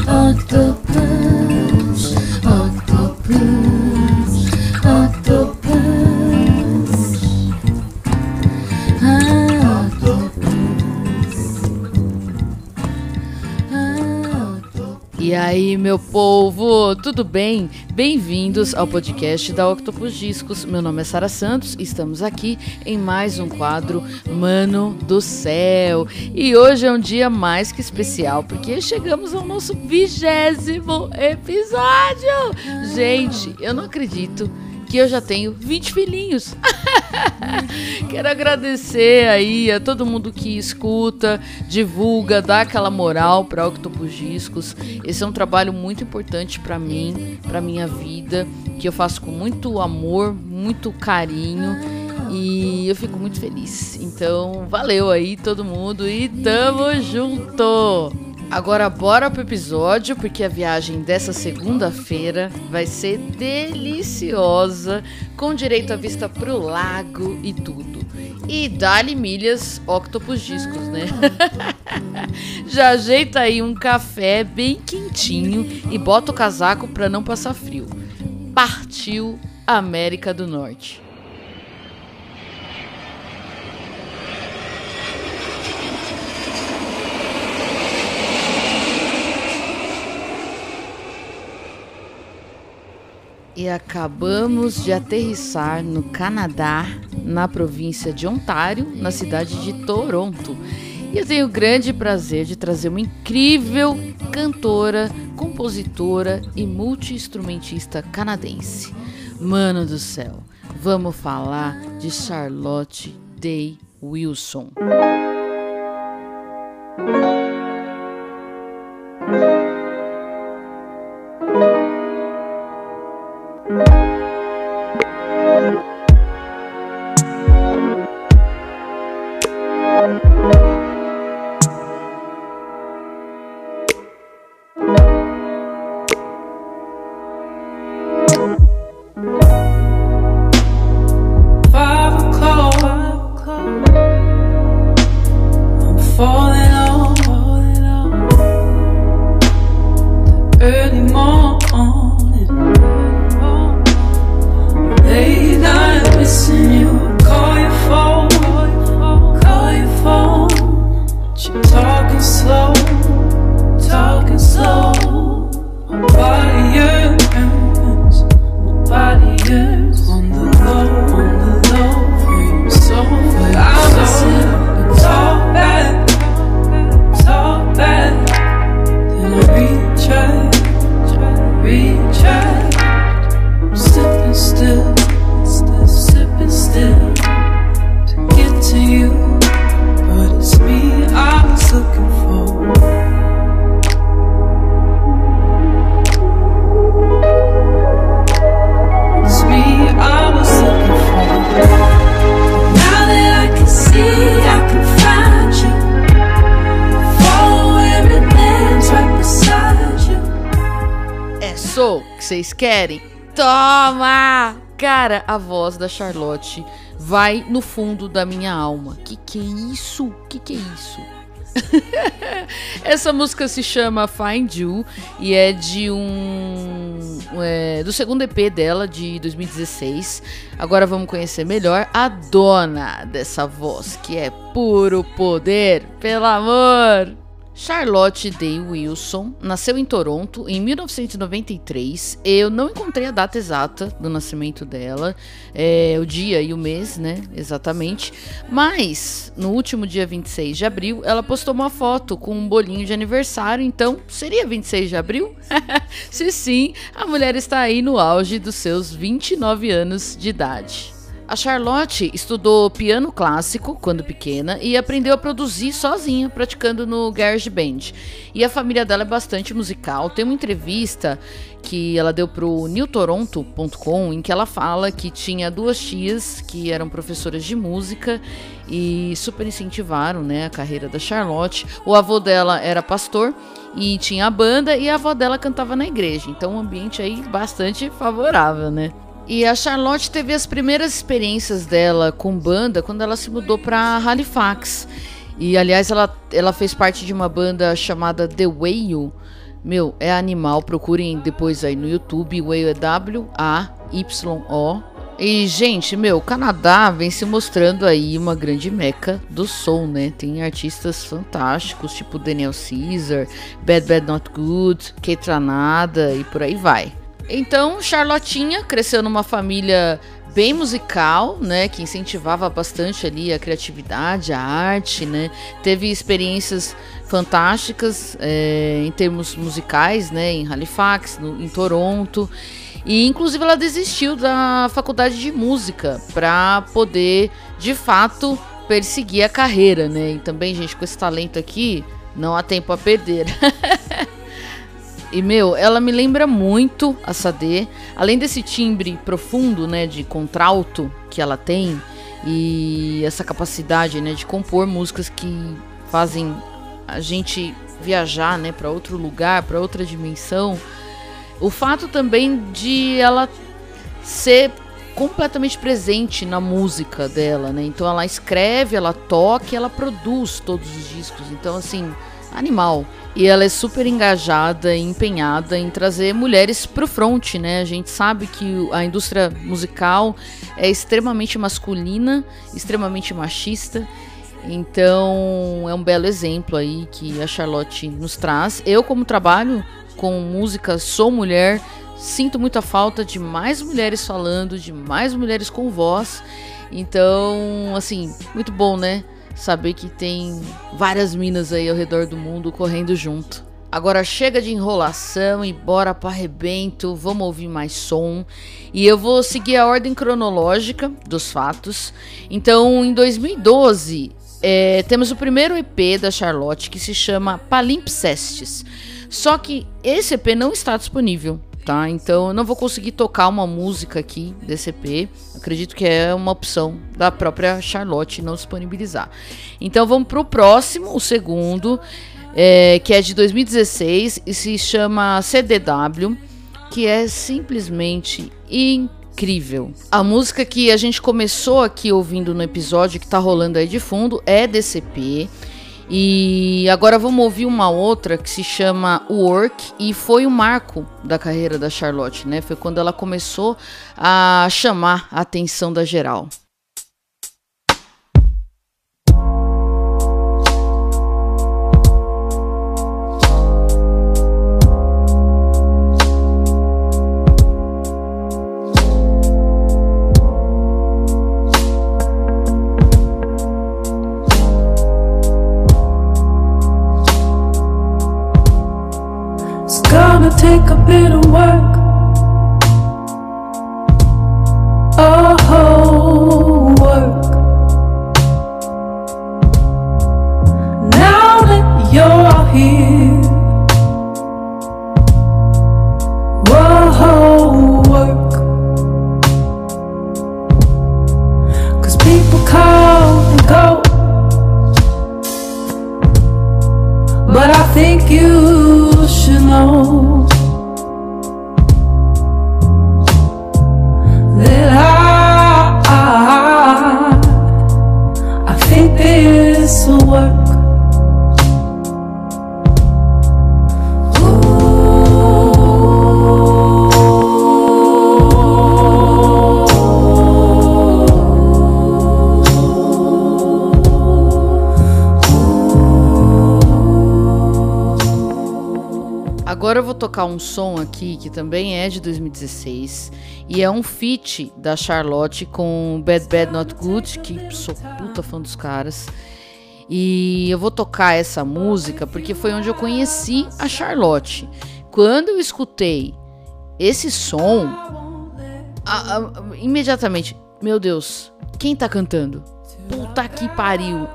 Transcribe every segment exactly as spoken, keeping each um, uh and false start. Octopus, octopus, octopus, octopus, ah, octopus, ah, octopus. E aí, meu povo, tudo bem? Bem-vindos ao podcast da Octopus Discos. Meu nome é Sara Santos e estamos aqui em mais um quadro Mano do Céu. E hoje é um dia mais que especial, porque chegamos ao nosso vigésimo episódio. Gente, eu não acredito que eu já tenho vinte filhinhos. Quero agradecer aí a todo mundo que escuta, divulga, dá aquela moral para Octopus Discos. Esse é um trabalho muito importante para mim, para minha vida, que eu faço com muito amor, muito carinho, e eu fico muito feliz. Então, valeu aí todo mundo e tamo junto! Agora bora pro episódio, porque a viagem dessa segunda-feira vai ser deliciosa, com direito à vista pro lago e tudo. E dá-lhe milhas, Octopus Discos, né? Já ajeita aí um café bem quentinho e bota o casaco pra não passar frio. Partiu América do Norte. E acabamos de aterrissar no Canadá, na província de Ontário, na cidade de Toronto. E eu tenho o grande prazer de trazer uma incrível cantora, compositora e multi-instrumentista canadense. Mano do céu, vamos falar de Charlotte Day Wilson. Vocês querem? Toma! Cara, a voz da Charlotte vai no fundo da minha alma. Que que é isso? Que que é isso? Essa música se chama Find You e é de um é, do segundo E P dela, de dois mil e dezesseis. Agora vamos conhecer melhor a dona dessa voz, que é puro poder, pelo amor! Charlotte Day Wilson nasceu em Toronto em mil novecentos e noventa e três. Eu não encontrei a data exata do nascimento dela, é, o dia e o mês, né, exatamente. Mas, no último dia vinte e seis de abril, ela postou uma foto com um bolinho de aniversário, então seria vinte e seis de abril? Se sim, a mulher está aí no auge dos seus vinte e nove anos de idade. A Charlotte estudou piano clássico quando pequena e aprendeu a produzir sozinha, praticando no Garage Band. E a família dela é bastante musical. Tem uma entrevista que ela deu pro new toronto ponto com em que ela fala que tinha duas tias que eram professoras de música e super incentivaram, né, a carreira da Charlotte. O avô dela era pastor e tinha a banda, e a avó dela cantava na igreja. Então um ambiente aí bastante favorável, né? E a Charlotte teve as primeiras experiências dela com banda quando ela se mudou para Halifax. E, aliás, ela, ela fez parte de uma banda chamada The Way You. Meu, é animal. Procurem depois aí no YouTube. Way é W A Y O. E, gente, meu, o Canadá vem se mostrando aí uma grande meca do som, né? Tem artistas fantásticos, tipo Daniel Caesar, Bad Bad Not Good, Ketranada e por aí vai. Então, Charlotinha cresceu numa família bem musical, né, que incentivava bastante ali a criatividade, a arte, né, teve experiências fantásticas é, em termos musicais, né, em Halifax, no, em Toronto, e inclusive ela desistiu da faculdade de música para poder, de fato, perseguir a carreira, né, e também, gente, com esse talento aqui, não há tempo a perder. E, meu, ela me lembra muito a Sade, além desse timbre profundo, né, de contralto que ela tem e essa capacidade, né, de compor músicas que fazem a gente viajar, né, para outro lugar, para outra dimensão. O fato também de ela ser completamente presente na música dela, né? Então ela escreve, ela toca, ela produz todos os discos. Então, assim, animal. E ela é super engajada e empenhada em trazer mulheres pro front, né? A gente sabe que a indústria musical é extremamente masculina, extremamente machista. Então, é um belo exemplo aí que a Charlotte nos traz. Eu, como trabalho com música, sou mulher, sinto muita falta de mais mulheres falando, de mais mulheres com voz. Então, assim, muito bom, né? Saber que tem várias minas aí ao redor do mundo correndo junto. Agora chega de enrolação e bora pra arrebento, vamos ouvir mais som. E eu vou seguir a ordem cronológica dos fatos. Então, em dois mil e doze, é, temos o primeiro E P da Charlotte, que se chama Palimpsestes. Só que esse E P não está disponível, tá? Então eu não vou conseguir tocar uma música aqui desse E P. Acredito que é uma opção da própria Charlotte não disponibilizar. Então vamos pro próximo, o segundo, é, que é de dois mil e dezesseis e se chama C D W, que é simplesmente incrível. A música que a gente começou aqui ouvindo no episódio, que tá rolando aí de fundo, é desse E P. E agora vamos ouvir uma outra que se chama Work, e foi o marco da carreira da Charlotte, né? Foi quando ela começou a chamar a atenção da geral. Take a bit of work, a whole work. Now that you're here, a whole work. Cause people come and go, but I think you should know tocar um som aqui que também é de dois mil e dezesseis e é um feat da Charlotte com Bad Bad Not Good, que sou puta fã dos caras, e eu vou tocar essa música porque foi onde eu conheci a Charlotte. Quando eu escutei esse som, a, a, imediatamente, meu Deus, quem tá cantando? Puta que pariu!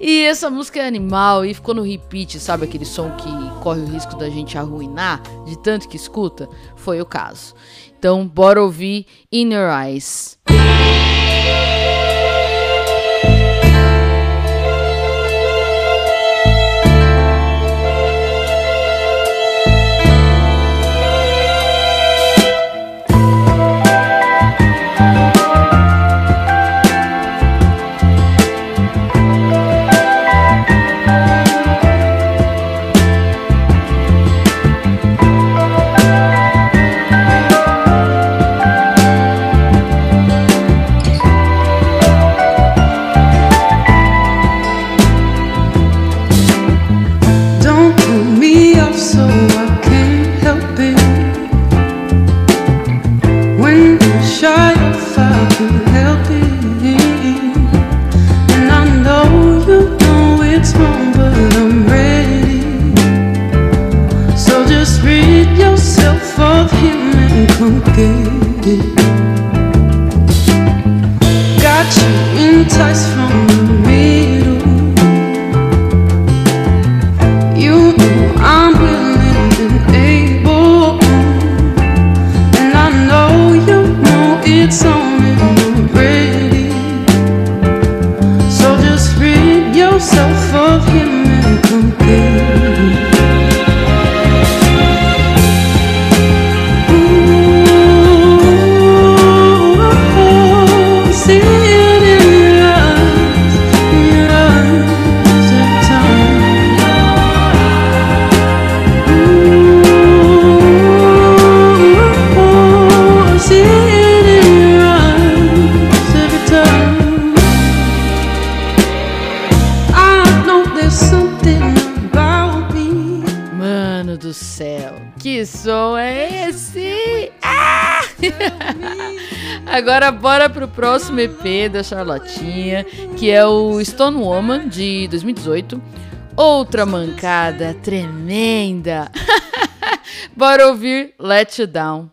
E essa música é animal e ficou no repeat, sabe aquele som que corre o risco da gente arruinar de tanto que escuta? Foi o caso. Então, bora ouvir In Your Eyes. Agora bora pro próximo E P da Charlotinha, que é o Stone Woman, de dois mil e dezoito. Outra mancada tremenda. Bora ouvir Let You Down.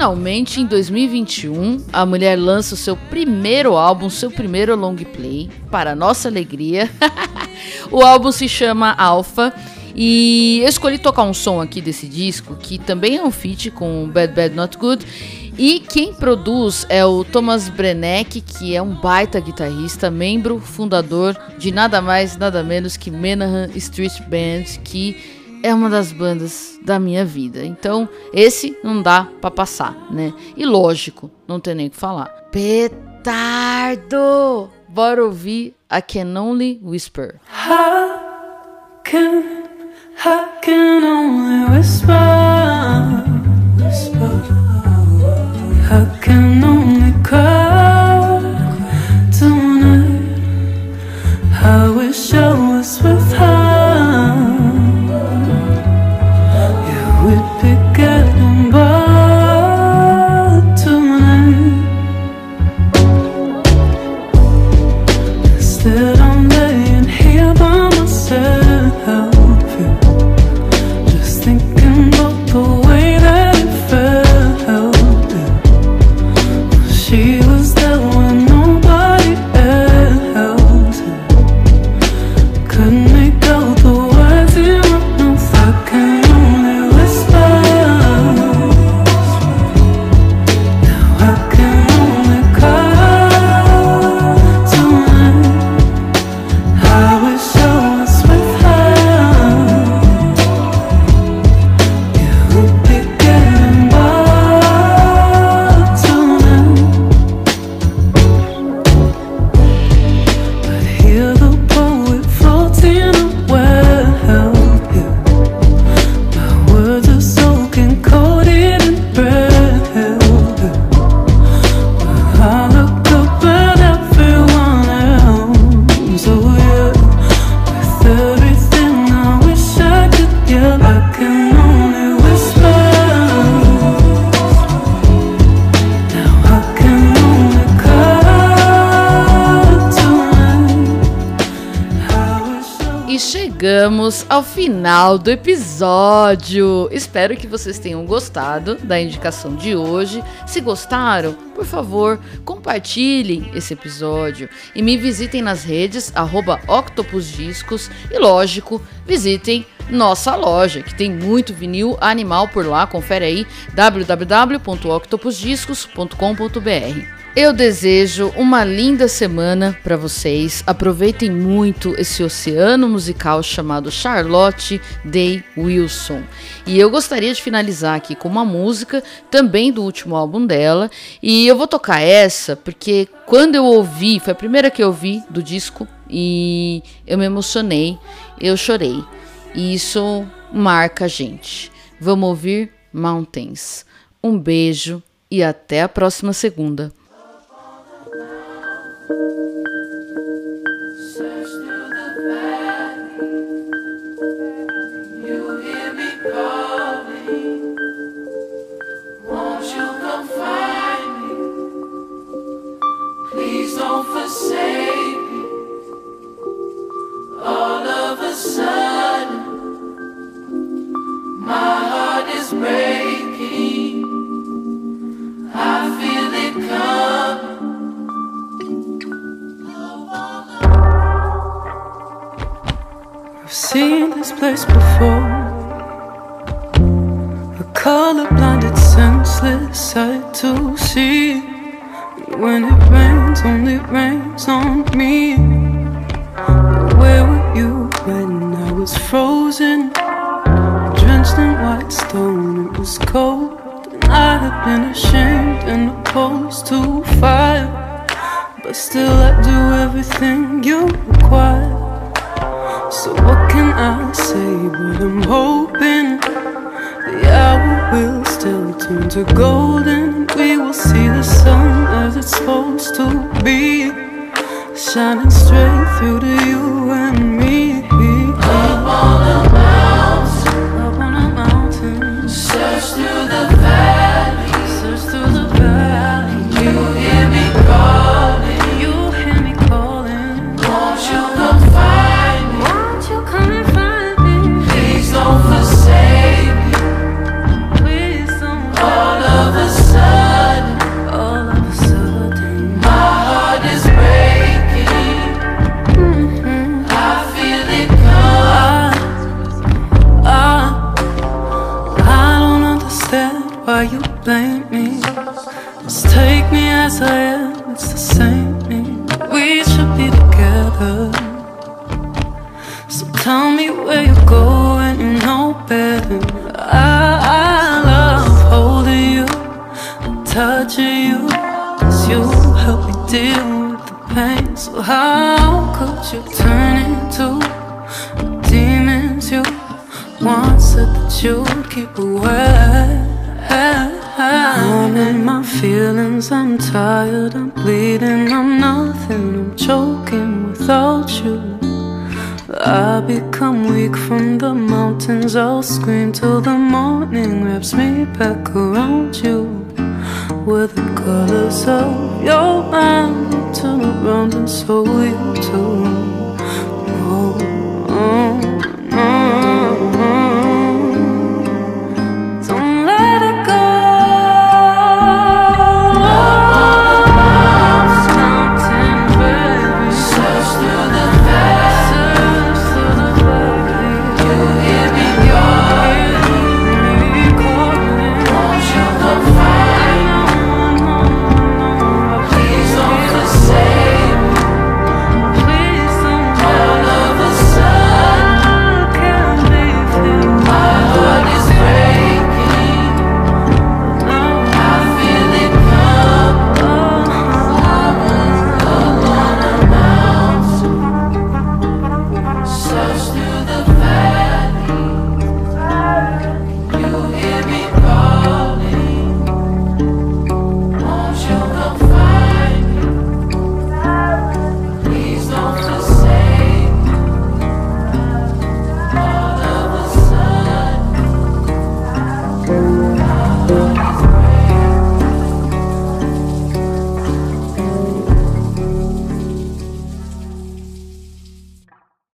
Finalmente, em dois mil e vinte e um, a mulher lança o seu primeiro álbum, seu primeiro long play, para nossa alegria. O álbum se chama Alpha e eu escolhi tocar um som aqui desse disco, que também é um feat com Bad Bad Not Good. E quem produz é o Thomas Brenneck, que é um baita guitarrista, membro fundador de nada mais, nada menos que Menahan Street Band, que é uma das bandas da minha vida. Então, esse não dá pra passar, né? E lógico, não tem nem o que falar. Petardo! Bora ouvir a Can Only Whisper. I can, I can only whisper, whisper. I can only call tonight. I wish I was with her. Chegamos ao final do episódio. Espero que vocês tenham gostado da indicação de hoje. Se gostaram, por favor, compartilhem esse episódio e me visitem nas redes arroba Octopus Discos e, lógico, visitem nossa loja, que tem muito vinil animal por lá. Confere aí w w w ponto octopus discos ponto com ponto b r. Eu desejo uma linda semana para vocês. Aproveitem muito esse oceano musical chamado Charlotte Day Wilson. E eu gostaria de finalizar aqui com uma música também do último álbum dela. E eu vou tocar essa porque quando eu ouvi, foi a primeira que eu ouvi do disco e eu me emocionei, eu chorei. E isso marca a gente. Vamos ouvir Mountains. Um beijo e até a próxima segunda. Seen this place before, a color-blinded, senseless sight to see. When it rains, only rains on me. Where were you when I was frozen, drenched in white stone? It was cold, and I had been ashamed and opposed to fire, but still I do everything you require. So what can I say, but I'm hoping the hour will still turn to golden. We will see the sun as it's supposed to be, shining straight through to you and me. Up on a mountain, up on a mountain, search through the valley, search through the valley. You hear me calling, you hear me calling. Won't you come find? As I am, it's the same thing. We should be together. So tell me where you go and you know better. I, I love holding you, the touch of you, 'cause you help me deal with the pain. So how could you turn into a demon? You once said that you'd keep away. I'm in my feelings, I'm tired, I'm bleeding, I'm nothing, I'm choking without you. I become weak from the mountains, I'll scream till the morning wraps me back around you. With the colors of your mind, turn around and so you too. Oh, oh.